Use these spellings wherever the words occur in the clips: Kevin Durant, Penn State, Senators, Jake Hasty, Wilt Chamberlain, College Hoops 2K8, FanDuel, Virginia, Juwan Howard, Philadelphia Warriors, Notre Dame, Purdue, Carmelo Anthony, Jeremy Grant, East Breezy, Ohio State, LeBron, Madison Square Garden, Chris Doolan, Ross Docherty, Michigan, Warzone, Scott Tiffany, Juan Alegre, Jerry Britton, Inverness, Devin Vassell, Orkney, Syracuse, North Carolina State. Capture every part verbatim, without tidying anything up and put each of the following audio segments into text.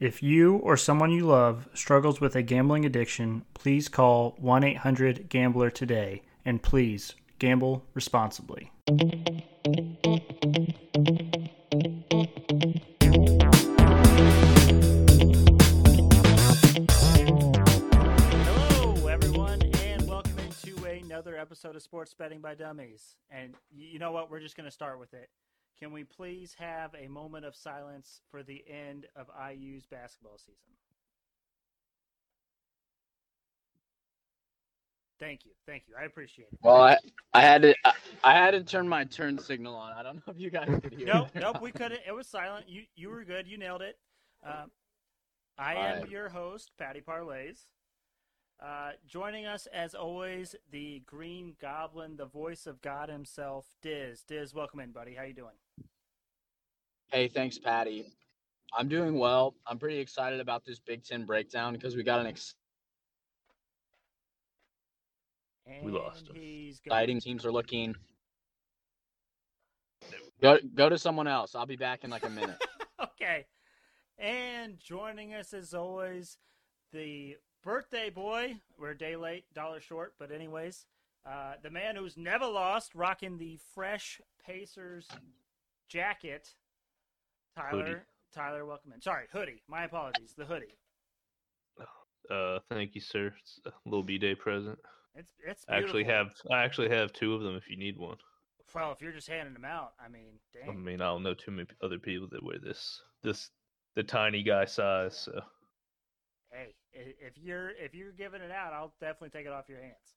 If you or someone you love struggles with a gambling addiction, please call one eight hundred gambler today. And please, gamble responsibly. Hello, everyone, and welcome into another episode of Sports Betting by Dummies. And you know what? We're just going to start with it. Can we please have a moment of silence for the end of I U's basketball season? Thank you. Thank you. I appreciate it. Well, I, I had to I, I had to turn my turn signal on. I don't know if you guys could hear. Nope, nope, we couldn't. It was silent. You you were good. You nailed it. Uh, I All am right. your host, Patty Parlez. Uh, joining us, as always, the Green Goblin, the voice of God himself, Diz. Diz, welcome in, buddy. How you doing? Hey, thanks, Patty. I'm doing well. I'm pretty excited about this Big Ten breakdown because we got an ex- we lost exciting teams are looking. Go go to someone else. I'll be back in like a minute. Okay. And joining us, as always, the birthday boy. We're a day late, dollar short, but anyways, uh, the man who's never lost, rocking the fresh Pacers jacket, Tyler. Hoodie. Tyler, welcome in. Sorry, hoodie. My apologies. The hoodie. Uh, thank you, sir. It's a little B-Day present. It's it's. Beautiful. I actually have I actually have two of them. If you need one. Well, if you're just handing them out, I mean, dang. I mean, I don't know too many other people that wear this this the tiny guy size. So. Hey, if you're if you're giving it out, I'll definitely take it off your hands.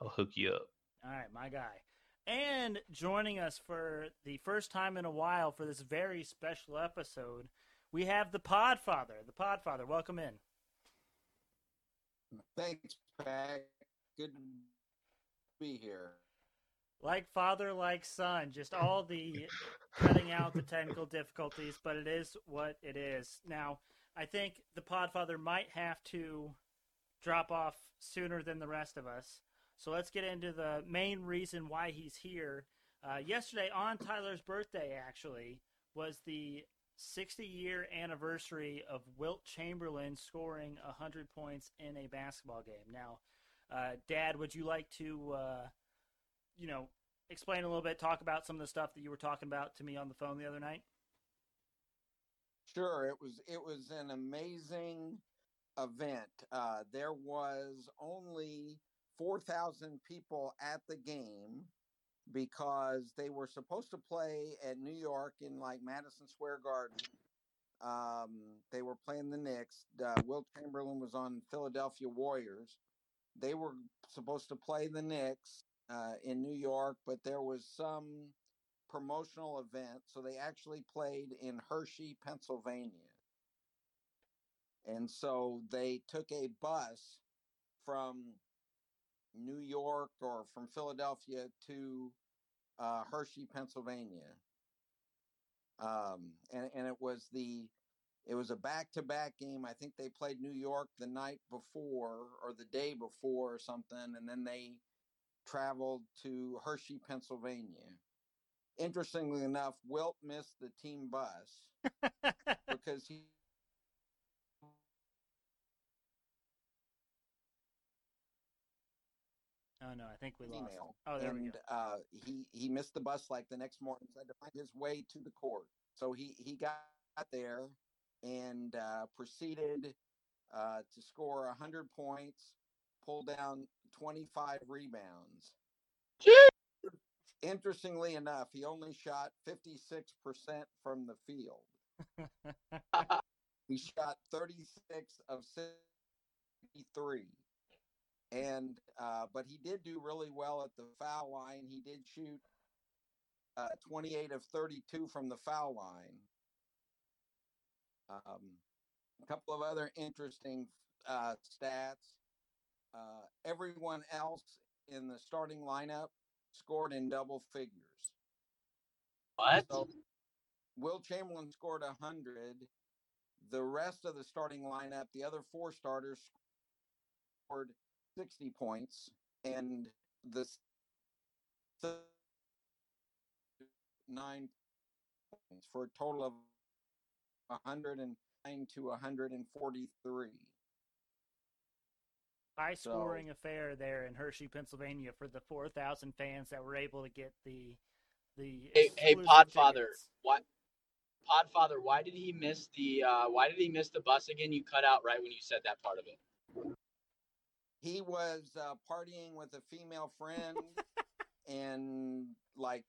I'll hook you up. All right, my guy. And joining us for the first time in a while for this very special episode, we have the Podfather. The Podfather, welcome in. Thanks, Pat. Good to be here. Like father, like son, just all the cutting out the technical difficulties, but it is what it is. Now, I think the Podfather might have to drop off sooner than the rest of us. So let's get into the main reason why he's here. Uh, yesterday, on Tyler's birthday, actually, was the sixty-year anniversary of Wilt Chamberlain scoring one hundred points in a basketball game. Now, Uh, Dad, would you like to, uh, you know, explain a little bit, talk about some of the stuff that you were talking about to me on the phone the other night? Sure. It was it was an amazing event. Uh, there was only four thousand people at the game because they were supposed to play at New York in like Madison Square Garden. Um, they were playing the Knicks. Uh, Wilt Chamberlain was on Philadelphia Warriors. They were supposed to play the Knicks uh, in New York, but there was some promotional event, so they actually played in Hershey, Pennsylvania. And so they took a bus from New York or from Philadelphia to uh, Hershey, Pennsylvania. Um, and, and it was the It was a back-to-back game. I think they played New York the night before or the day before or something, and then they traveled to Hershey, Pennsylvania. Interestingly enough, Wilt missed the team bus because he Oh, no, I think we lost. Email. Oh, there and, we go. Uh, he, he missed the bus like the next morning. He had to find his way to the court. So he, he got there. And uh, proceeded uh, to score one hundred points, pull down twenty-five rebounds. Interestingly enough, he only shot fifty-six percent from the field. He shot thirty-six of sixty-three, and uh, but he did do really well at the foul line. He did shoot uh, twenty-eight of thirty-two from the foul line. Um, a couple of other interesting uh, stats. Uh, everyone else in the starting lineup scored in double figures. What? So, Wilt Chamberlain scored one hundred. The rest of the starting lineup, the other four starters, scored sixty points. And the nine points for a total of one hundred and to one hundred forty-three. High-scoring so, affair there in Hershey, Pennsylvania, for the four thousand fans that were able to get the the. Hey, hey Podfather, what? Podfather, why did he miss the? Uh, why did he miss the bus again? You cut out right when you said that part of it. He was uh, partying with a female friend and like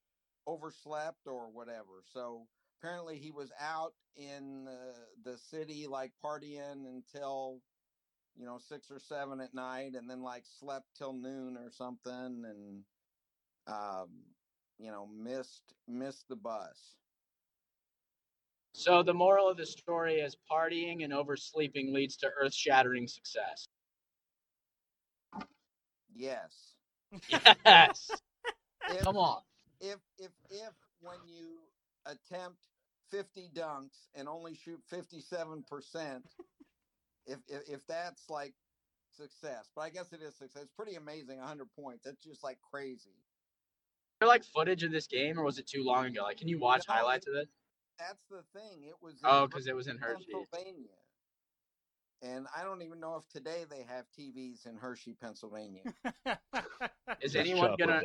overslept or whatever. So apparently he was out in the, the city like partying until, you know, six or seven at night, and then like slept till noon or something, and um, you know, missed missed the bus. So the moral of the story is partying and oversleeping leads to earth-shattering success. Yes. Yes. If, Come on. If if if when you attempt fifty dunks and only shoot fifty-seven percent, if, if if that's like success, but I guess it is success. It's pretty amazing. one hundred points. That's just like crazy. Is there like footage of this game, or was it too long ago? Like, can you watch no, highlights of it? That's the thing. It was in oh, because it was in Hershey, Pennsylvania. And I don't even know if today they have T Vs in Hershey, Pennsylvania. Is anyone gonna?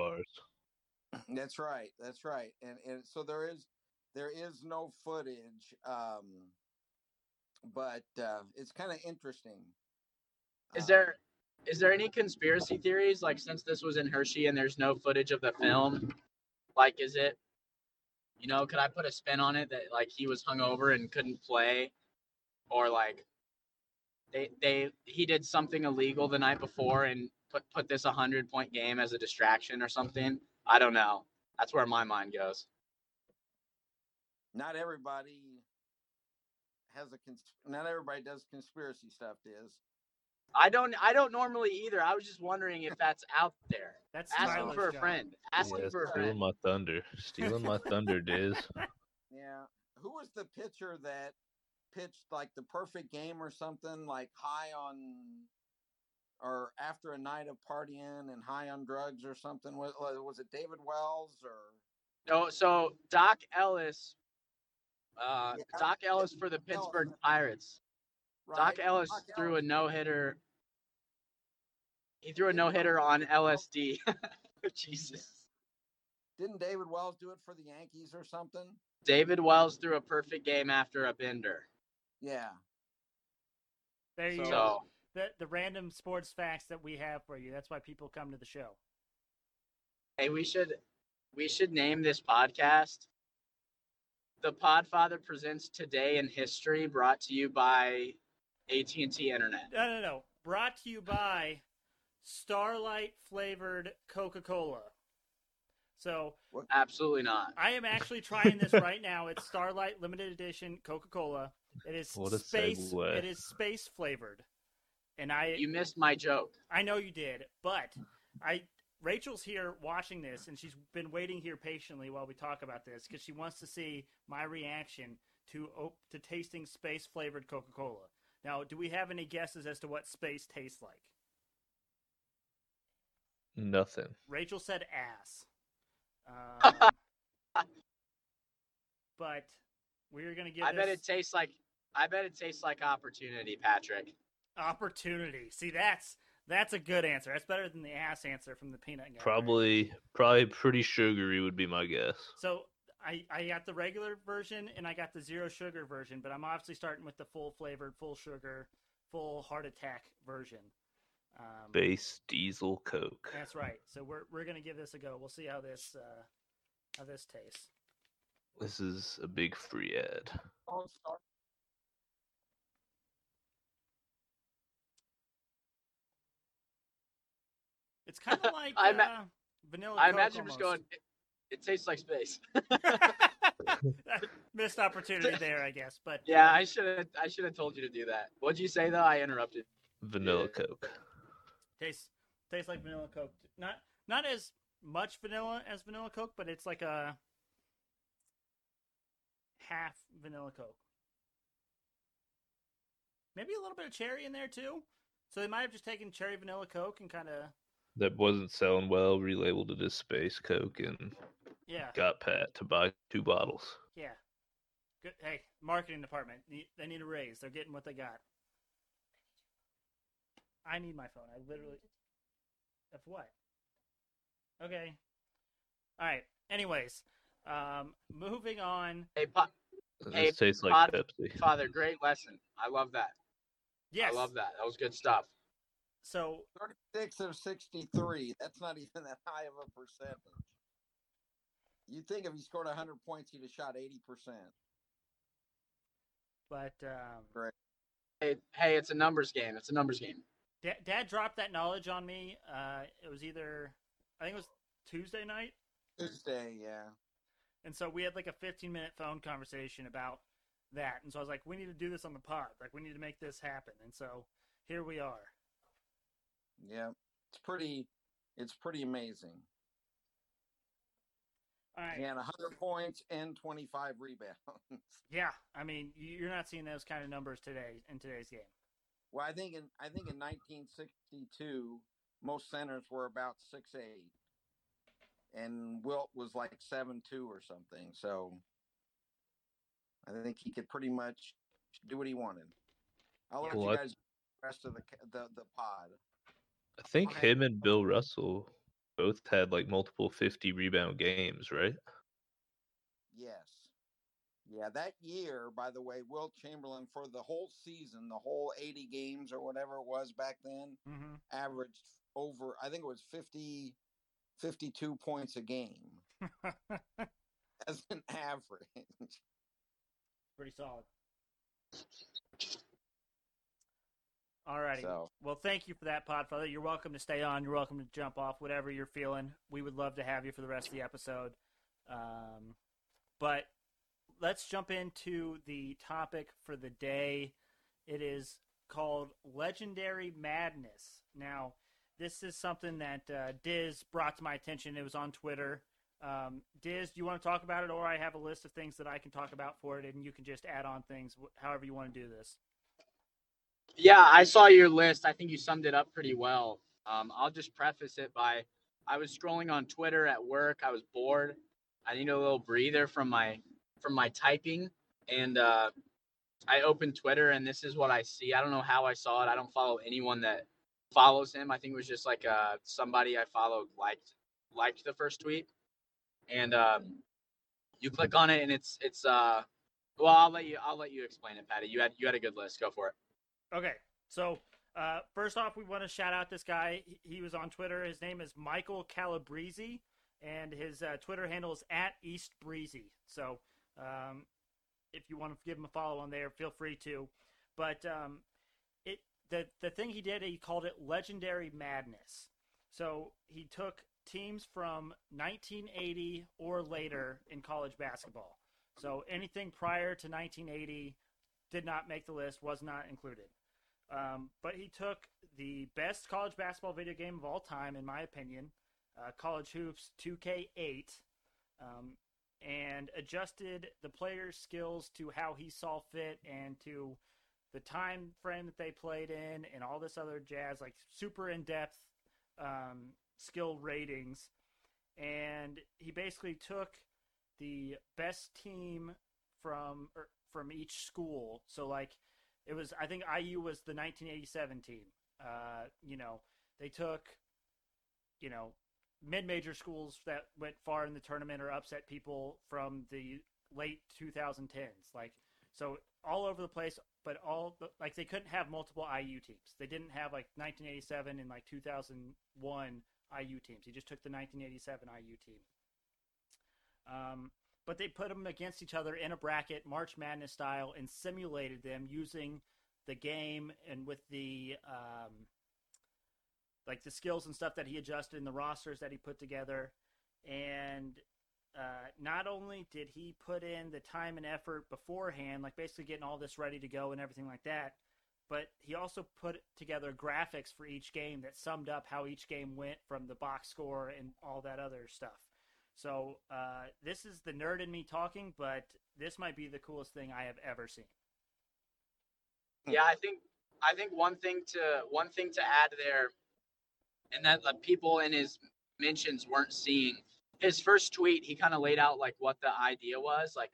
That's right. That's right. And and so there is there is no footage, um, but uh, it's kind of interesting. Is there um, is there any conspiracy theories? Like, since this was in Hershey and there's no footage of the film, like, is it? You know, could I put a spin on it that like he was hungover and couldn't play, or like? They they he did something illegal the night before and put, put this one hundred point game as a distraction or something. I don't know. That's where my mind goes. Not everybody has a cons- not everybody does conspiracy stuff, Diz. I don't I don't normally either. I was just wondering if that's out there. That's asking for a job. friend. Asking yeah, for a friend. Stealing my thunder. Stealing my thunder, Diz. Yeah. Who was the pitcher that pitched like the perfect game or something, like high on or after a night of partying and high on drugs or something? Was, was it David Wells or no? So Doc Ellis, uh, yeah. Doc Ellis for the Pittsburgh Pirates. Right. Doc Ellis Doc threw Ellis. a no hitter. He threw a no hitter on L S D. Jesus. Didn't David Wells do it for the Yankees or something? David Wells threw a perfect game after a bender. Yeah. There you so, go. The, the random sports facts that we have for you. That's why people come to the show. Hey, we should we should name this podcast The Podfather Presents Today in History, brought to you by A T and T Internet. No, no, no. Brought to you by Starlight-flavored Coca-Cola. So absolutely not. I am actually trying this right now. It's Starlight Limited Edition Coca-Cola. It is space. Segue. It is space flavored, and I. You missed my joke. I know you did, but I. Rachel's here watching this, and she's been waiting here patiently while we talk about this because she wants to see my reaction to to tasting space flavored Coca-Cola. Now, do we have any guesses as to what space tastes like? Nothing. Rachel said ass. Um, but we're gonna give. I this... bet it tastes like. I bet it tastes like opportunity, Patrick. Opportunity. See, that's that's a good answer. That's better than the ass answer from the peanut gallery. Probably, probably pretty sugary would be my guess. So I, I got the regular version and I got the zero sugar version, but I'm obviously starting with the full flavored, full sugar, full heart attack version. Um, Base diesel Coke. That's right. So we're we're gonna give this a go. We'll see how this uh, how this tastes. This is a big free ad. It's kind of like I ma- uh, vanilla. I imagine almost. Just going. It, it tastes like space. Missed opportunity there, I guess. But yeah, uh, I should have I should have told you to do that. What'd you say though? I interrupted. Vanilla yeah. Coke. Tastes tastes like vanilla Coke. Not not as much vanilla as vanilla Coke, but it's like a half vanilla Coke. Maybe a little bit of cherry in there too. So they might have just taken cherry vanilla Coke and kind of that wasn't selling well, relabeled it as space Coke, and yeah, got Pat to buy two bottles. Yeah, Good. Hey, marketing department. They need a raise. They're getting what they got. I need my phone. I literally... Of what? Okay. All right. Anyways, um, moving on. Hey, pot. Hey, tastes pot, like Pepsi. Father, great lesson. I love that. Yes. I love that. That was good stuff. So thirty-six of sixty-three. That's not even that high of a percentage. You'd think if he scored one hundred points, he'd have shot eighty percent. But, um... Correct. Hey, hey, it's a numbers game. It's a numbers game. Dad, Dad dropped that knowledge on me. Uh, it was either, I think it was Tuesday night. Tuesday, yeah. And so we had like a fifteen-minute phone conversation about that. And so I was like, we need to do this on the pod. Like, we need to make this happen. And so here we are. Yeah, it's pretty, it's pretty amazing. All right. And one hundred points and twenty-five rebounds. Yeah, I mean, you're not seeing those kind of numbers today in today's game. Well, I think in I think in nineteen sixty-two, most centers were about six eight, and Wilt was like seven two or something. So I think he could pretty much do what he wanted. I'll let well, you guys do the rest of the, the, the pod. I think okay. him and Bill Russell both had like multiple fifty rebound games, right? Yes. Yeah, that year, by the way, Wilt Chamberlain, for the whole season, the whole eighty games or whatever it was back then, mm-hmm. averaged over, I think it was fifty, fifty-two points a game as an average. Pretty solid. All righty. So. Well, thank you for that, Podfather. You're welcome to stay on. You're welcome to jump off, whatever you're feeling. We would love to have you for the rest of the episode. Um, but... Let's jump into the topic for the day. It is called Legendary Madness. Now, this is something that uh, Diz brought to my attention. It was on Twitter. Um, Diz, do you want to talk about it, or I have a list of things that I can talk about for it, and you can just add on things however you want to do this? Yeah, I saw your list. I think you summed it up pretty well. Um, I'll just preface it by I was scrolling on Twitter at work. I was bored. I needed a little breather from my – from my typing, and uh, I opened Twitter, and this is what I see. I don't know how I saw it. I don't follow anyone that follows him. I think it was just like uh, somebody I followed liked liked the first tweet, and um, you click on it, and it's it's. Uh, well, I'll let you I'll let you explain it, Patty. You had you had a good list. Go for it. Okay, so uh, first off, we want to shout out this guy. He was on Twitter. His name is Michael Calabrese, and his uh, Twitter handle is at East Breezy. So. Um, if you want to give him a follow on there, feel free to. But um, it the the thing he did, he called it Legendary Madness. So he took teams from nineteen eighty or later in college basketball. So anything prior to nineteen eighty did not make the list, was not included. Um, but he took the best college basketball video game of all time, in my opinion, uh, College Hoops two K eight. Um, and adjusted the players' skills to how he saw fit and to the time frame that they played in and all this other jazz, like super in-depth um, skill ratings. And he basically took the best team from or from each school. So, like, it was – I think I U was the nineteen eighty-seven team. Uh, you know, they took, you know – mid-major schools that went far in the tournament or upset people from the late twenty tens. Like, so all over the place, but all the, like they couldn't have multiple I U teams. They didn't have like nineteen eighty-seven and like two thousand one I U teams. He just took the nineteen eighty-seven I U team. Um, but they put them against each other in a bracket, March Madness style, and simulated them using the game and with the, um, like the skills and stuff that he adjusted in the rosters that he put together. And uh, not only did he put in the time and effort beforehand, like basically getting all this ready to go and everything like that, but he also put together graphics for each game that summed up how each game went from the box score and all that other stuff. So uh, this is the nerd in me talking, but this might be the coolest thing I have ever seen. Yeah, I think I think one thing to one thing to add there, and that the people in his mentions weren't seeing. His first tweet, he kind of laid out like what the idea was. Like,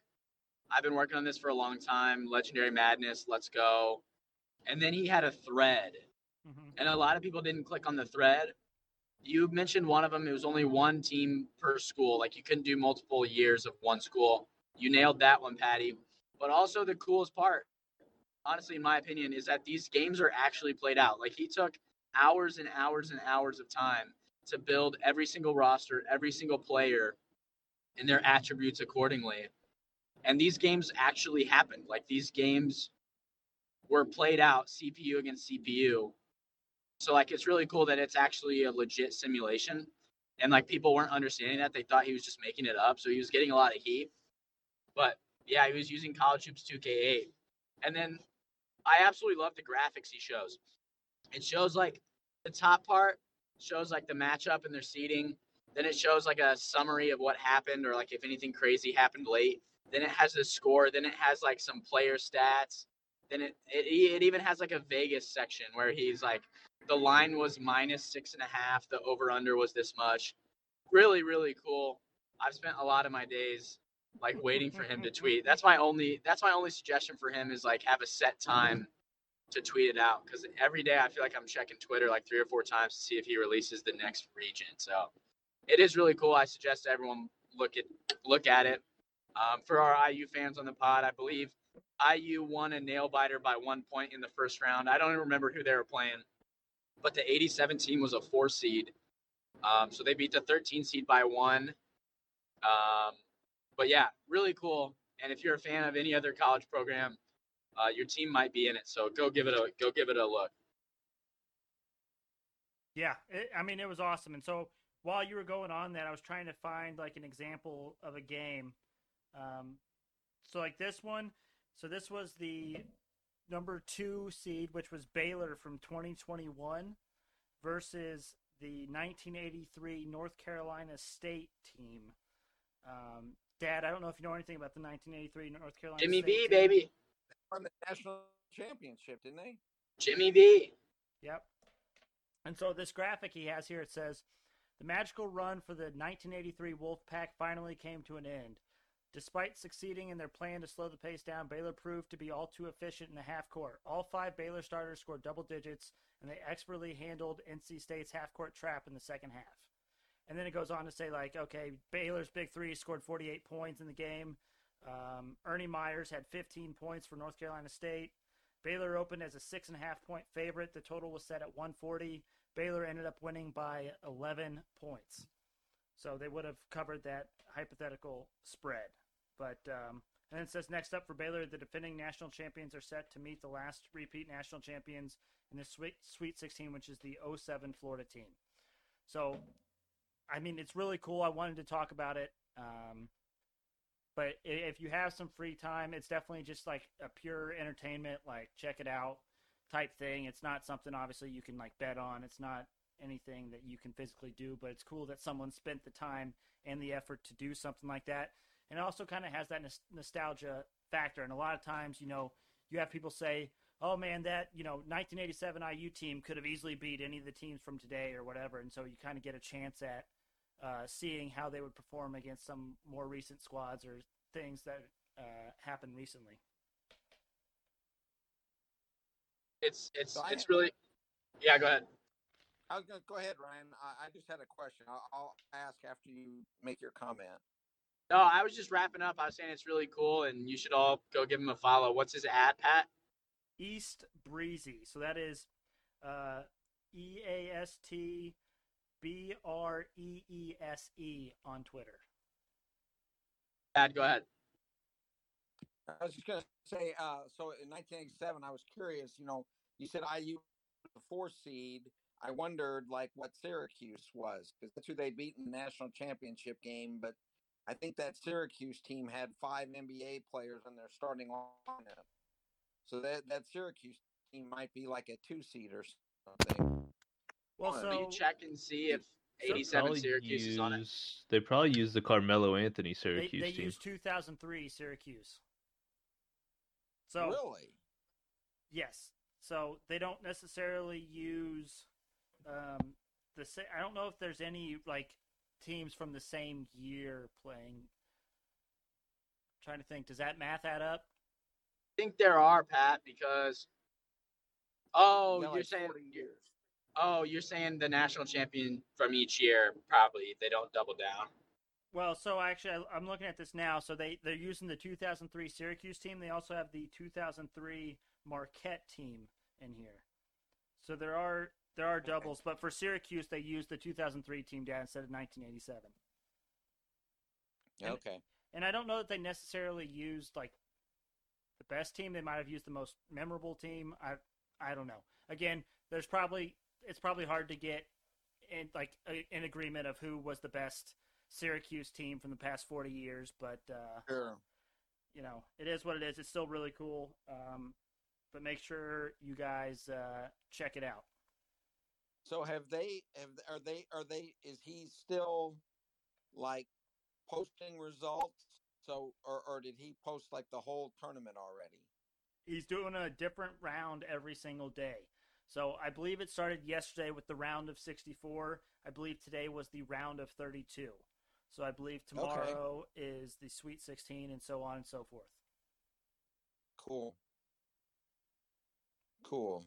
I've been working on this for a long time. Legendary Madness, let's go. And then he had a thread. Mm-hmm. And a lot of people didn't click on the thread. You mentioned one of them. It was only one team per school. Like, you couldn't do multiple years of one school. You nailed that one, Patty. But also the coolest part, honestly, in my opinion, is that these games are actually played out. Like, he took hours and hours and hours of time to build every single roster, every single player, and their attributes accordingly. And these games actually happened. Like, these games were played out C P U against C P U. So, like, it's really cool that it's actually a legit simulation. And, like, people weren't understanding that. They thought he was just making it up. So he was getting a lot of heat. But, yeah, he was using College Hoops two K eight. And then I absolutely love the graphics he shows. It shows, like, the top part shows, like, the matchup and their seeding. Then it shows, like, a summary of what happened or, like, if anything crazy happened late. Then it has the score. Then it has, like, some player stats. Then it, it, it even has, like, a Vegas section where he's, like, the line was minus six and a half. The over-under was this much. Really, really cool. I've spent a lot of my days, like, waiting for him to tweet. That's my only that's my only suggestion for him is, like, have a set time to tweet it out. Because every day I feel like I'm checking Twitter, like, three or four times to see if he releases the next region. So it is really cool. I suggest everyone look at, look at it. Um, for our I U fans on the pod, I believe I U won a nail-biter by one point in the first round. I don't even remember who they were playing, but the eighty-seven team was a four seed. Um, so they beat the thirteen seed by one. Um, but, yeah, really cool. And if you're a fan of any other college program, uh, your team might be in it. So go give it a go give it a look. Yeah, it, I mean, it was awesome. And so while you were going on that, I was trying to find, like, an example of a game. Um, so like this one, so this was the number two seed, which was Baylor from twenty twenty-one versus the nineteen eighty-three North Carolina State team. Um, Dad, I don't know if you know anything about the nineteen eighty-three North Carolina Jimmy State. Jimmy B, team. Baby. They won the national championship, didn't they? Jimmy B. Yep. And so this graphic he has here, it says, the magical run for the nineteen eighty-three Wolfpack finally came to an end. Despite succeeding in their plan to slow the pace down, Baylor proved to be all too efficient in the half court. All five Baylor starters scored double digits, and they expertly handled N C State's half-court trap in the second half. And then it goes on to say, like, okay, Baylor's big three scored forty-eight points in the game. Um, Ernie Myers had fifteen points for North Carolina State. Baylor opened as a six-and-a-half-point favorite. The total was set at one forty. Baylor ended up winning by eleven points. So they would have covered that hypothetical spread. But um, and it says, next up for Baylor, the defending national champions are set to meet the last repeat national champions in the Sweet, Sweet sixteen, which is the oh seven Florida team. So, I mean, it's really cool. I wanted to talk about it. Um, but if you have some free time, it's definitely just like a pure entertainment, like check it out type thing. It's not something, obviously, you can like bet on. It's not anything that you can physically do, but it's cool that someone spent the time and the effort to do something like that. And it also kind of has that nostalgia factor. And a lot of times, you know, you have people say, oh, man, that, you know, nineteen eighty-seven I U team could have easily beat any of the teams from today or whatever. And so you kind of get a chance at uh, seeing how they would perform against some more recent squads or things that uh, happened recently. It's it's so it's had, really – yeah, go ahead. I was going to – go ahead, Ryan. I, I just had a question. I'll, I'll ask after you make your comment. No, I was just wrapping up. I was saying it's really cool, and you should all go give him a follow. What's his ad, Pat? East Breezy. So that is uh, E A S T B R E E S E on Twitter. Pat, go ahead. I was just going to say, uh, so in nineteen eighty-seven, I was curious. You know, you said I U was the four seed. I wondered, like, what Syracuse was, because that's who they beat in the national championship game, but I think that Syracuse team had five N B A players in their starting lineup. So that, that Syracuse team might be like a two-seed or something. Well, so you check and see if eighty-seven Syracuse use, is on it. They probably use the Carmelo Anthony Syracuse they, they team. They used two thousand three Syracuse. So, really? Yes. So they don't necessarily use um, the – I don't know if there's any, like – teams from the same year playing trying to think, does that math add up? I think there are, Pat, because oh, no, you're like saying years. Oh, you're saying the national champion from each year, probably. They don't double down. Well, so actually, I'm looking at this now. So they, they're using the two thousand three Syracuse team. They also have the two thousand three Marquette team in here. So there are there are doubles. But for Syracuse, they used the two thousand three team down instead of nineteen eighty-seven. And, okay. And I don't know that they necessarily used, like, the best team. They might have used the most memorable team. I I don't know. Again, there's probably it's probably hard to get in, like a, an agreement of who was the best Syracuse team from the past forty years, but uh, sure. You know, it is what it is. It's still really cool. Um, but make sure you guys uh, check it out. So have they? Have are they? Are they? Is he still like posting results? So, or, or did he post like the whole tournament already? He's doing a different round every single day. So I believe it started yesterday with the round of sixty-four. I believe today was the round of thirty-two. So I believe tomorrow okay. is the Sweet sixteen and so on and so forth. Cool. Cool.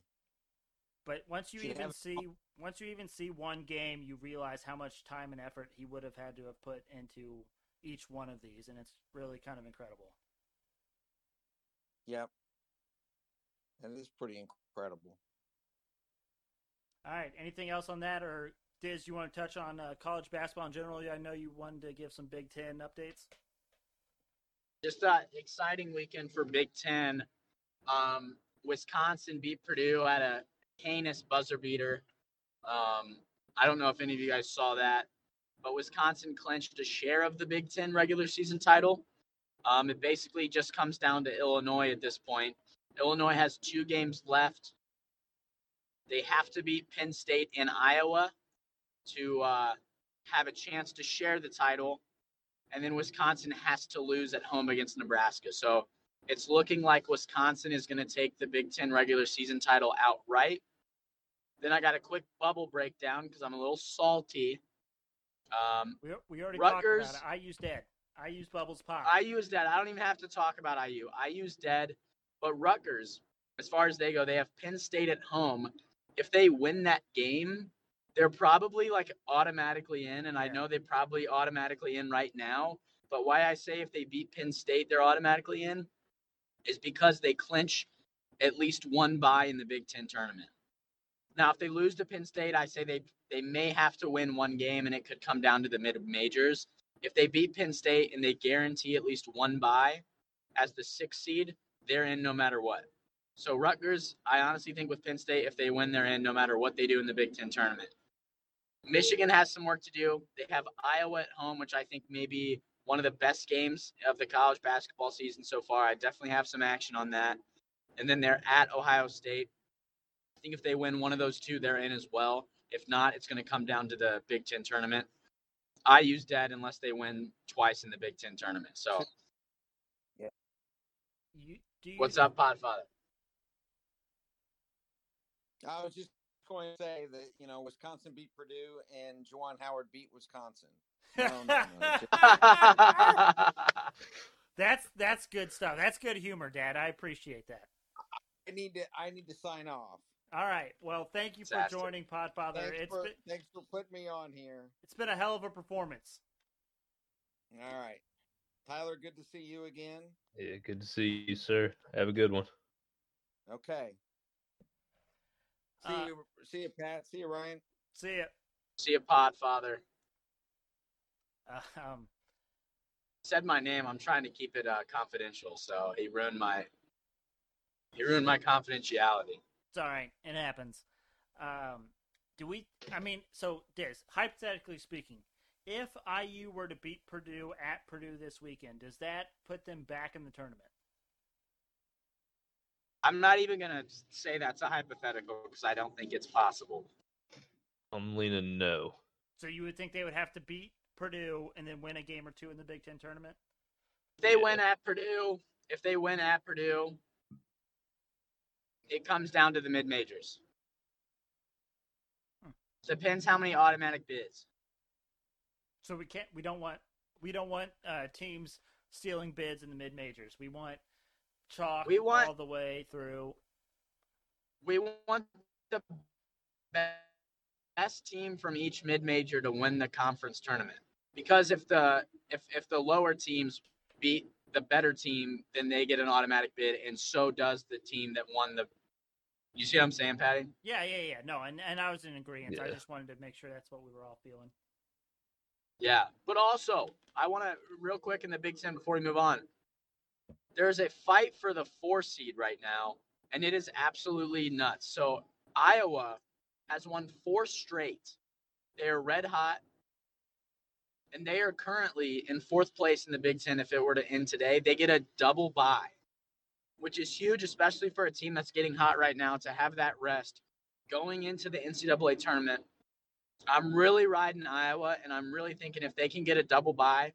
But once you she even have... see once you even see one game, you realize how much time and effort he would have had to have put into each one of these, and it's really kind of incredible. Yep. That is pretty incredible. All right, anything else on that, or Diz, you want to touch on uh, college basketball in general? I know you wanted to give some Big Ten updates. Just an exciting weekend for Big Ten. Um, Wisconsin beat Purdue at a heinous buzzer beater. Um, I don't know if any of you guys saw that, but Wisconsin clinched a share of the Big Ten regular season title. Um, it basically just comes down to Illinois at this point. Illinois has two games left. They have to beat Penn State and Iowa to uh, have a chance to share the title. And then Wisconsin has to lose at home against Nebraska. So it's looking like Wisconsin is going to take the Big Ten regular season title outright. Then I got a quick bubble breakdown because I'm a little salty. Um, we, we already Rutgers, talked about it. I used dead. I used bubbles pop. I used dead. I don't even have to talk about I U. I used dead. But Rutgers, as far as they go, they have Penn State at home. If they win that game, they're probably like automatically in, and I know they probably automatically in right now. But why I say if they beat Penn State, they're automatically in is because they clinch at least one bye in the Big Ten tournament. Now, if they lose to Penn State, I say they they may have to win one game, and it could come down to the mid majors. If they beat Penn State and they guarantee at least one bye as the sixth seed, they're in no matter what. So Rutgers, I honestly think with Penn State, if they win, they're in no matter what they do in the Big Ten tournament. Michigan has some work to do. They have Iowa at home, which I think may be one of the best games of the college basketball season so far. I definitely have some action on that. And then they're at Ohio State. I think if they win one of those two, they're in as well. If not, it's going to come down to the Big Ten tournament. I use that unless they win twice in the Big Ten tournament. So, yeah. You, do you, what's up, Podfather? I was just going to say that, you know, Wisconsin beat Purdue and Juwan Howard beat Wisconsin. No, no, no. that's that's good stuff. That's good humor, Dad. I appreciate that. I need to I need to sign off. All right. Well, thank you Fantastic. for joining, Podfather. Thanks, it's for, been, thanks for putting me on here. It's been a hell of a performance. All right. Tyler, good to see you again. Yeah, good to see you, sir. Have a good one. Okay. See you, uh, see you, Pat. See you, Ryan. See ya. See ya, Podfather. Uh, um, said my name. I'm trying to keep it uh, confidential, so he ruined my he ruined my confidentiality. It's all right. It happens. Um, do we? I mean, so Diz, hypothetically speaking, if I U were to beat Purdue at Purdue this weekend, does that put them back in the tournament? I'm not even going to say that's a hypothetical because I don't think it's possible. I'm leaning no. So you would think they would have to beat Purdue and then win a game or two in the Big Ten tournament? If they yeah. win at Purdue, if they win at Purdue, it comes down to the mid-majors. Hmm. Depends how many automatic bids. So we can't. We don't want. We don't want uh, teams stealing bids in the mid-majors. We want chalk we want, all the way through. We want the best team from each mid-major to win the conference tournament. Because if the if, if the lower teams beat the better team, then they get an automatic bid, and so does the team that won the – you see what I'm saying, Patty? Yeah, yeah, yeah. No, and, and I was in agreement. Yeah. I just wanted to make sure that's what we were all feeling. Yeah, but also, I want to – real quick in the Big Ten before we move on, there's a fight for the four seed right now, and it is absolutely nuts. So Iowa has won four straight. They are red hot. And they are currently in fourth place in the Big Ten. If it were to end today, they get a double bye, which is huge, especially for a team that's getting hot right now, to have that rest going into the N C double A tournament. I'm really riding Iowa, and I'm really thinking if they can get a double bye,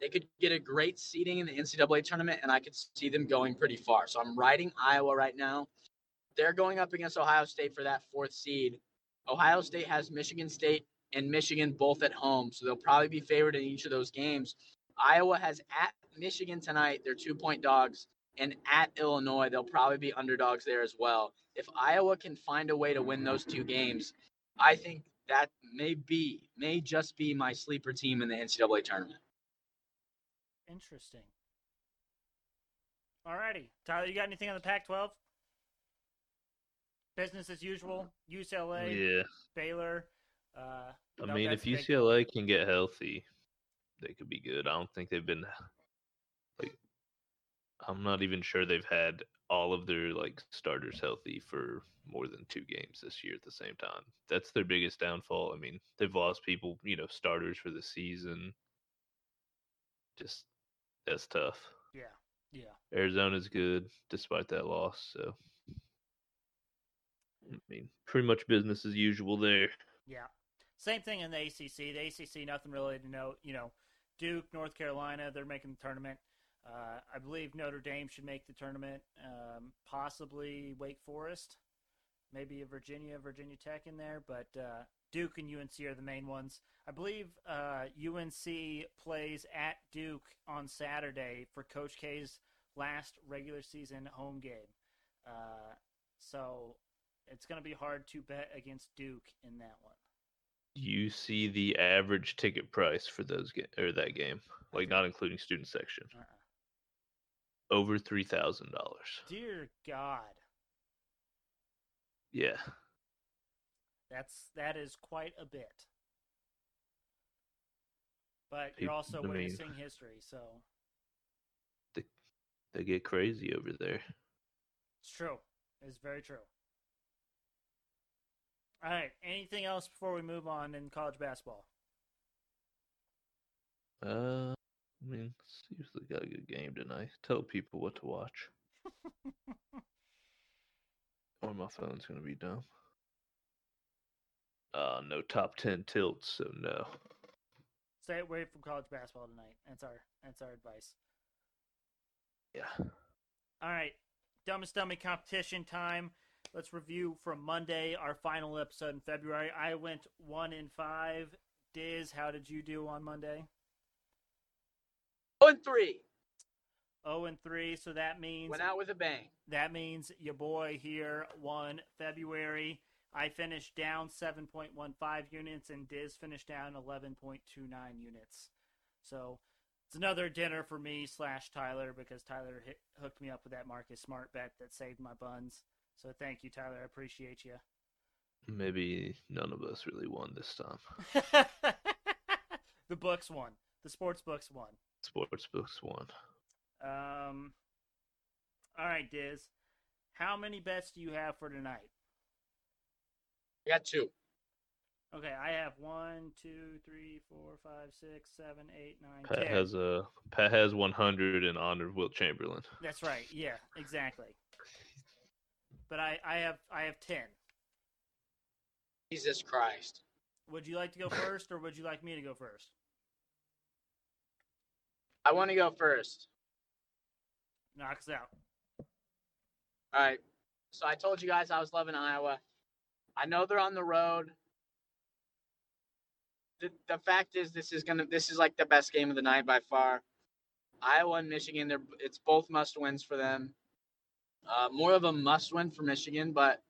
they could get a great seeding in the N C double A tournament, and I could see them going pretty far. So I'm riding Iowa right now. They're going up against Ohio State for that fourth seed. Ohio State has Michigan State and Michigan both at home, so they'll probably be favored in each of those games. Iowa has at Michigan tonight. They're two-point dogs. And at Illinois, they'll probably be underdogs there as well. If Iowa can find a way to win those two games, I think that may be, may just be my sleeper team in the N C double A tournament. Interesting. All righty. Tyler, you got anything on the Pac twelve? Business as usual. U C L A, yeah. Baylor. Uh, I no mean, if U C L A big... can get healthy, they could be good. I don't think they've been like. I'm not even sure they've had all of their like starters healthy for more than two games this year at the same time. That's their biggest downfall. I mean, they've lost people, you know, starters for the season. Just that's tough. Yeah, yeah. Arizona's good despite that loss, so I mean, pretty much business as usual there. Yeah. Same thing in the A C C. The A C C, nothing really to note. You know, Duke, North Carolina, they're making the tournament. Uh, I believe Notre Dame should make the tournament. Um, possibly Wake Forest, maybe a Virginia, Virginia Tech in there. But uh, Duke and U N C are the main ones. I believe uh, U N C plays at Duke on Saturday for Coach K's last regular season home game. Uh, so it's going to be hard to bet against Duke in that one. You see the average ticket price for those ga- or that game, like not including student section, uh-uh. over three thousand dollars. Dear God. Yeah. That's that is quite a bit. But you're also I witnessing mean, history, so they, they get crazy over there. It's true. It's very true. All right, anything else before we move on in college basketball? Uh, I mean, seriously, got a good game tonight. Tell people what to watch. Or my phone's going to be dumb. Uh, no top ten tilts, so no. Stay away from college basketball tonight. That's our, that's our advice. Yeah. All right, dumbest dummy competition time. Let's review from Monday, our final episode in February. I went one in five. Diz, how did you do on Monday? oh and three oh and three so that means... Went out with a bang. That means your boy here won February. I finished down seven point one five units, and Diz finished down eleven point two nine units. So it's another dinner for me slash Tyler, because Tyler hit, hooked me up with that Marcus Smart bet that saved my buns. So thank you, Tyler. I appreciate you. Maybe none of us really won this time. The books won. The sports books won. Sports books won. Um. All right, Diz. How many bets do you have for tonight? I got two. Okay, I have one, two, three, four, five, six, seven, eight, nine, Pat ten. Has a, Pat has one hundred in honor of Wilt Chamberlain. That's right. Yeah, exactly. But I, I have I have ten. Jesus Christ. Would you like to go first, or would you like me to go first? I want to go first. Knocks out. All right. So I told you guys I was loving Iowa. I know they're on the road. The the fact is this is gonna this is like the best game of the night by far. Iowa and Michigan, they're, it's both must wins for them. Uh, more of a must win for Michigan, but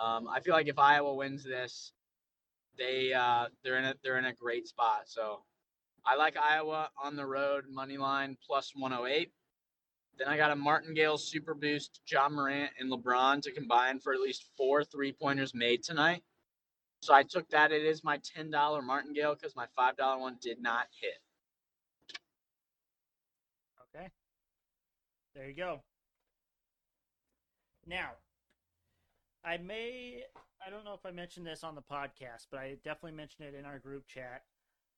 um, I feel like if Iowa wins this, they uh, they're in a they're in a great spot. So I like Iowa on the road money line plus one oh eight. Then I got a Martingale Super Boost, John Morant, and LeBron to combine for at least four three-pointers made tonight. So I took that. It is my ten dollar Martingale because my five dollar one did not hit. Okay. There you go. Now, I may, I don't know if I mentioned this on the podcast, but I definitely mentioned it in our group chat.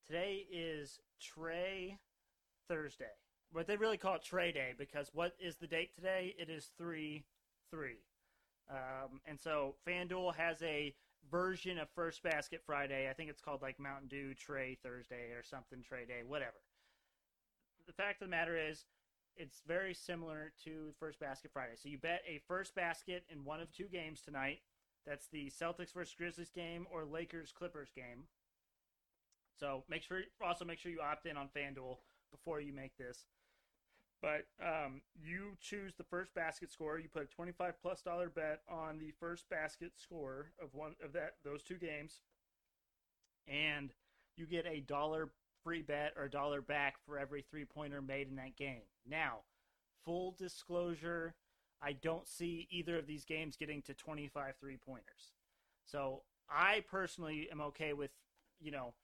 Today is Trey Thursday. But they really call it Trey Day because what is the date today? It is three three. Um, and so FanDuel has a version of First Basket Friday. I think it's called like Mountain Dew Trey Thursday or something, Trey Day, whatever. The fact of the matter is it's very similar to First Basket Friday. So you bet a first basket in one of two games tonight. That's the Celtics versus Grizzlies game or Lakers-Clippers game. So make sure also make sure you opt in on FanDuel before you make this. But um, you choose the first basket scorer. You put a twenty-five plus dollar bet on the first basket scorer of one of that those two games, and you get a dollar free bet or a dollar back for every three-pointer made in that game. Now, full disclosure, I don't see either of these games getting to twenty-five three-pointers. So I personally am okay with, you know,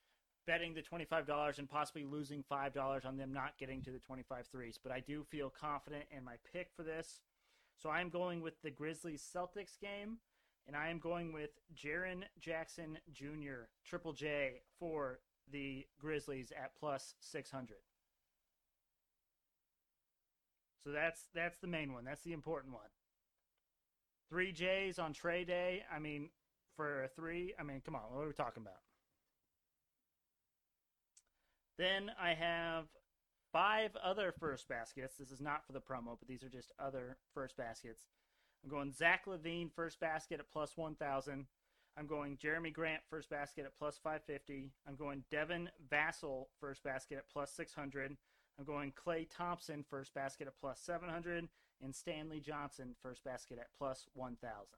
betting the twenty-five dollars and possibly losing five dollars on them not getting to the twenty-five threes. But I do feel confident in my pick for this. So I'm going with the Grizzlies-Celtics game, and I am going with Jaren Jackson Junior, Triple J, for the Grizzlies at plus six hundred. So that's that's the main one. That's the important one. Three J's on Trey Day. I mean, for a three, I mean, come on, what are we talking about? Then I have five other first baskets. This is not for the promo, but these are just other first baskets. I'm going Zach LaVine first basket at plus one thousand. I'm going Jeremy Grant first basket at plus five fifty. I'm going Devin Vassell first basket at plus six hundred. I'm going Klay Thompson first basket at plus seven hundred. And Stanley Johnson first basket at plus one thousand.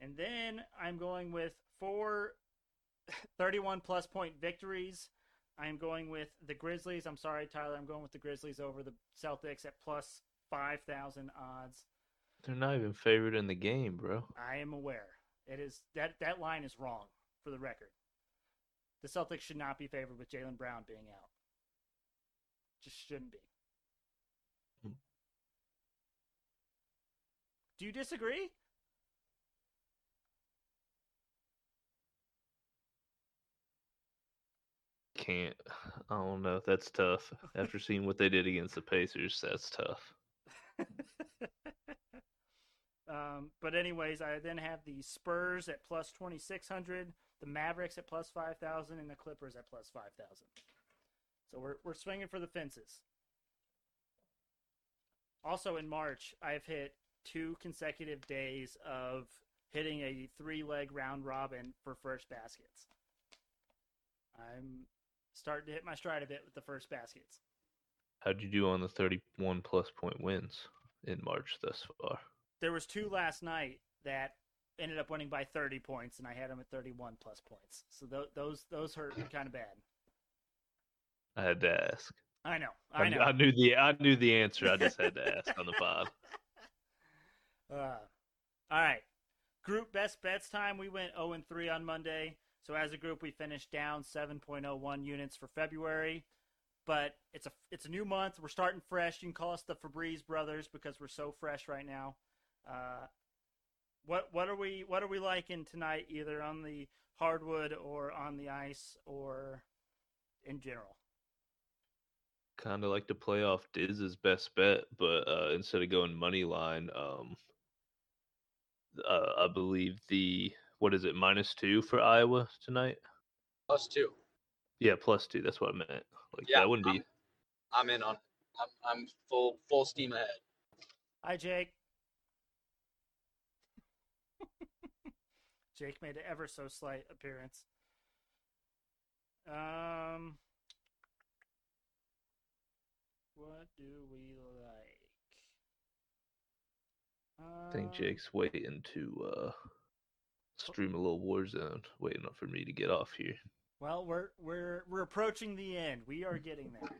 And then I'm going with four thirty-one plus point victories. I'm going with the Grizzlies. I'm sorry, Tyler. I'm going with the Grizzlies over the Celtics at plus five thousand odds. They're not even favored in the game, bro. I am aware. It is that that line is wrong, for the record. The Celtics should not be favored with Jaylen Brown being out. Just shouldn't be. Hmm. Do you disagree? Can't. I don't know. That's tough. After seeing what they did against the Pacers, that's tough. um, but anyways, I then have the Spurs at plus twenty-six hundred, the Mavericks at plus five thousand, and the Clippers at plus five thousand. So we're we're swinging for the fences. Also in March, I've hit two consecutive days of hitting a three-leg round robin for first baskets. I'm starting to hit my stride a bit with the first baskets. How'd you do on the thirty-one plus point wins in March thus far? There was two last night that ended up winning by thirty points, and I had them at thirty-one plus points. So th- those those hurt kind of bad. I had to ask. I know. I know. I, I knew the I knew the answer. I just had to ask on the pod. Uh, all right. Group best bets time. We went oh and three on Monday. So as a group, we finished down seven point oh one units for February, but it's a it's a new month. We're starting fresh. You can call us the Febreze Brothers because we're so fresh right now. Uh, what what are we what are we liking tonight, either on the hardwood or on the ice or in general? Kind of like to play off Diz's best bet, but uh, instead of going money line, um, uh, I believe the. What is it, minus two for Iowa tonight? Plus two. Yeah, plus two. That's what I meant. Like yeah, that wouldn't I'm, be. I'm in on. I'm I'm full full steam ahead. Hi, Jake. Jake made an ever so slight appearance. Um, What do we like? I think Jake's waiting to uh, stream a little Warzone, waiting up for me to get off here. Well, we're we're we're approaching the end. We are getting there.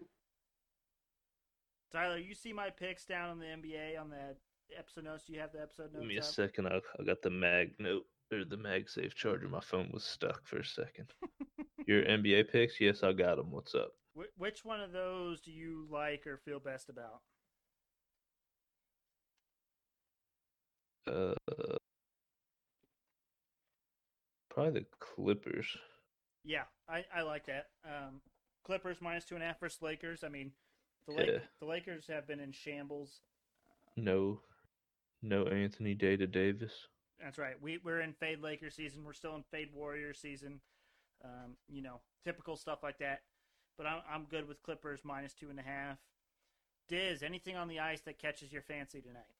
Tyler, you see my picks down on the N B A on that episode notes? Do you have the episode notes? Give me a up? second. I, I got the mag note or the MagSafe charger. My phone was stuck for a second. Your N B A picks? Yes, I got them. What's up? Wh- which one of those do you like or feel best about? Uh, probably the Clippers. Yeah, I, I like that. Um, Clippers minus two and a half versus Lakers. I mean, the, Lake, yeah. the Lakers have been in shambles. No, no Anthony Data Davis. That's right. We we're in fade Lakers season. We're still in fade Warriors season. Um, you know, typical stuff like that. But I'm I'm good with Clippers minus two and a half. Diz, anything on the ice that catches your fancy tonight?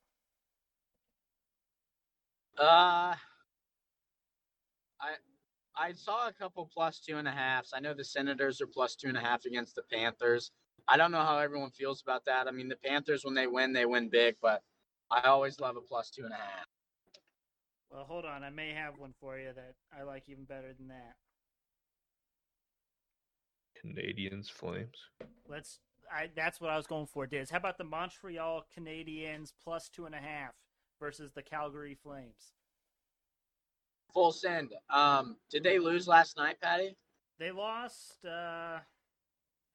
Uh, I. I saw a couple plus two and a halves. I know the Senators are plus two and a half against the Panthers. I don't know how everyone feels about that. I mean, the Panthers, when they win, they win big, but I always love a plus two and a half. Well, hold on. I may have one for you that I like even better than that. Canadiens, Flames. Let's. I. That's what I was going for, Diz. How about the Montreal Canadiens plus two and a half versus the Calgary Flames? Full send. Um, did they lose last night, Patty? They lost. Uh,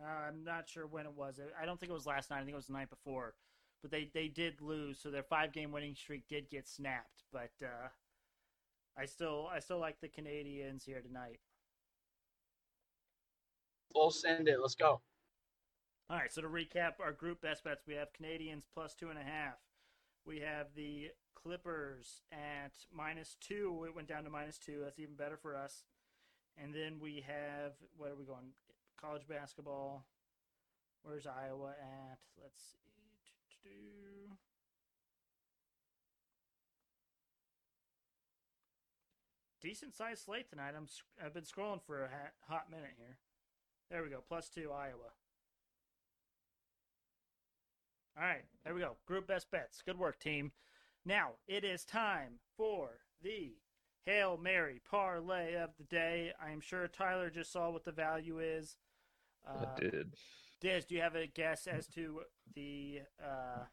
I'm not sure when it was. I don't think it was last night. I think it was the night before. But they, they did lose, so their five-game winning streak did get snapped. But uh, I still I still like the Canadiens here tonight. Full send it. Let's go. All right, so to recap our group best bets, we have Canadiens plus two and a half. We have the Clippers at minus two. It went down to minus two. That's even better for us. And then we have, what are we going? College basketball. Where's Iowa at? Let's see. Decent sized slate tonight. I'm, I've been scrolling for a hot minute here. There we go. Plus two, Iowa. All right, there we go. Group best bets. Good work, team. Now it is time for the Hail Mary parlay of the day. I am sure Tyler just saw what the value is. Uh, I did. Diz, do you have a guess as to the uh,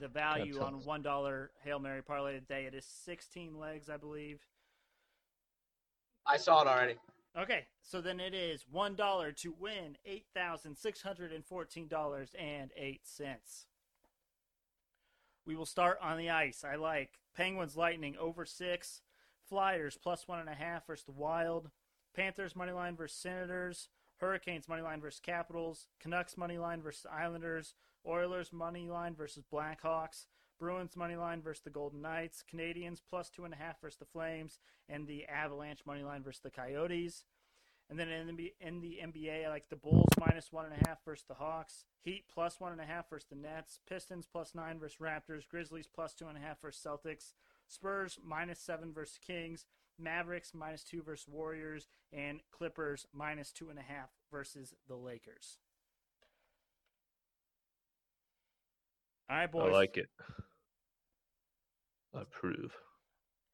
the value on one dollar Hail Mary parlay today? It is sixteen legs, I believe. I saw it already. Okay, so then it is one dollar to win eight thousand six hundred fourteen dollars and eight cents. We will start on the ice. I like Penguins Lightning over six. Flyers plus one and a half versus the Wild. Panthers money line versus Senators. Hurricanes money line versus Capitals. Canucks money line versus Islanders. Oilers money line versus Blackhawks. Bruins money line versus the Golden Knights, Canadiens plus two and a half versus the Flames, and the Avalanche money line versus the Coyotes. And then in the, in the N B A, I like the Bulls minus one and a half versus the Hawks, Heat plus one and a half versus the Nets, Pistons plus nine versus Raptors, Grizzlies plus two and a half versus Celtics, Spurs minus seven versus Kings, Mavericks minus two versus Warriors, and Clippers minus two and a half versus the Lakers. All right, boys. I like it. I approve.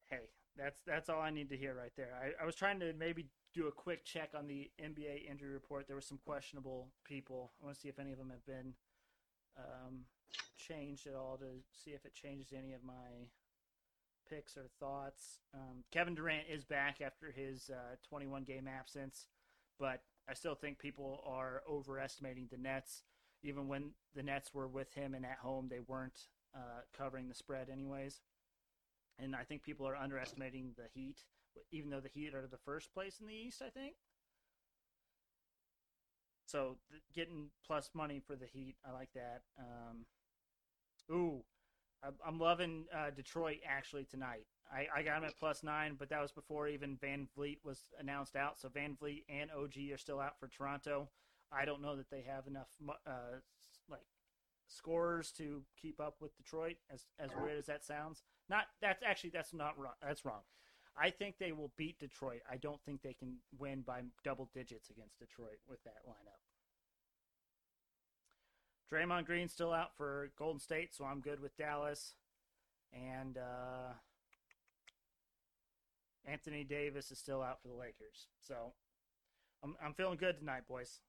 Hey, that's that's all I need to hear right there. I, I was trying to maybe do a quick check on the N B A injury report. There were some questionable people. I want to see if any of them have been um, changed at all, to see if it changes any of my picks or thoughts. Um, Kevin Durant is back after his uh, twenty-one game absence, but I still think people are overestimating the Nets. Even when the Nets were with him and at home, they weren't uh, covering the spread anyways. And I think people are underestimating the Heat, even though the Heat are the first place in the East, I think. So getting plus money for the Heat, I like that. Um, ooh, I'm loving uh, Detroit actually tonight. I, I got him at plus nine, but that was before even Van Vliet was announced out. So Van Vliet and O G are still out for Toronto. I don't know that they have enough uh, like scorers to keep up with Detroit, as as weird as that sounds. Not that's actually that's not wrong. That's wrong. I think they will beat Detroit. I don't think they can win by double digits against Detroit with that lineup. Draymond Green's still out for Golden State, so I'm good with Dallas. And uh, Anthony Davis is still out for the Lakers. So I'm I'm feeling good tonight, boys.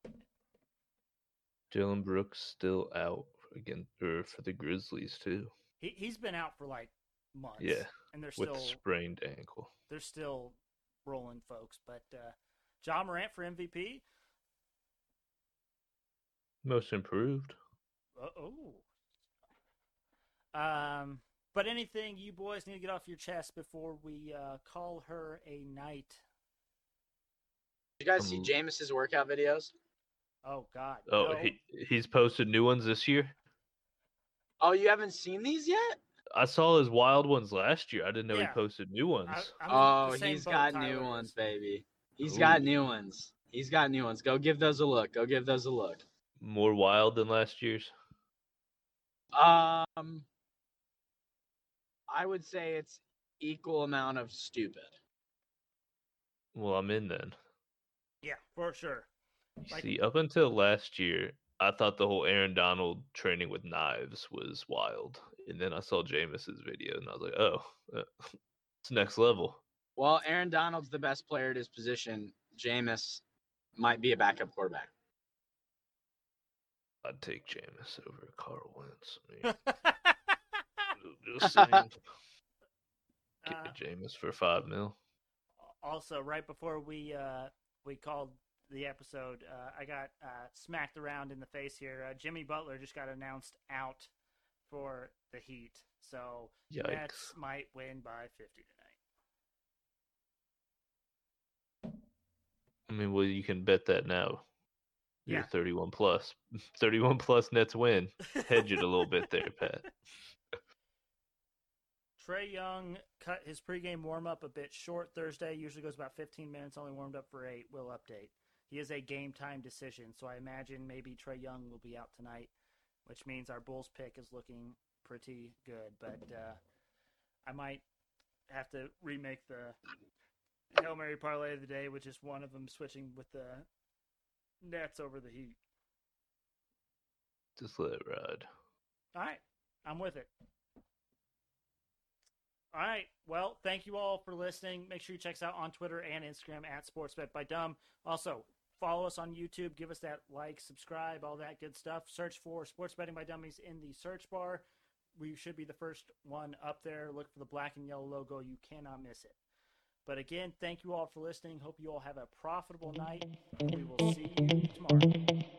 Dillon Brooks still out again for the Grizzlies too. He he's been out for like months. Yeah, and they're still with a sprained ankle. They're still rolling, folks. But uh, Ja Morant for M V P. Most improved. Oh. Um. But anything you boys need to get off your chest before we uh, call her a night. Did you guys see Jameis's workout videos? Oh, God. Oh, no. he he's posted new ones this year? Oh, you haven't seen these yet? I saw his wild ones last year. I didn't know yeah. he posted new ones. I, I mean, oh, he's got Tyler new ones, baby. He's Ooh. got new ones. He's got new ones. Go give those a look. Go give those a look. More wild than last year's? Um... I would say it's equal amount of stupid. Well, I'm in then. Yeah, for sure. Like, see, up until last year, I thought the whole Aaron Donald training with knives was wild. And then I saw Jameis's video, and I was like, oh, uh, it's next level. Well, Aaron Donald's the best player at his position. Jameis might be a backup quarterback. I'd take Jameis over Carl Wentz. I mean. Just saying. Get uh, Jameis for five mil. Also, right before we uh, we called the episode, uh, I got uh, smacked around in the face here. Uh, Jimmy Butler just got announced out for the Heat, so Yikes. Nets might win by fifty tonight. I mean, well, you can bet that now. You're yeah. thirty-one plus, thirty-one plus Nets win. Hedge it a little bit there, Pat. Trae Young cut his pregame warm-up a bit short Thursday. Usually goes about fifteen minutes, only warmed up for eight. We'll update. He is a game-time decision, so I imagine maybe Trae Young will be out tonight, which means our Bulls pick is looking pretty good. But uh, I might have to remake the Hail Mary parlay of the day with just one of them switching with the Nets over the Heat. Just let it ride. All right. I'm with it. All right. Well, thank you all for listening. Make sure you check us out on Twitter and Instagram at SportsBetByDumb. Also, follow us on YouTube. Give us that like, subscribe, all that good stuff. Search for Sports Betting by Dummies in the search bar. We should be the first one up there. Look for the black and yellow logo. You cannot miss it. But again, thank you all for listening. Hope you all have a profitable night. We will see you tomorrow.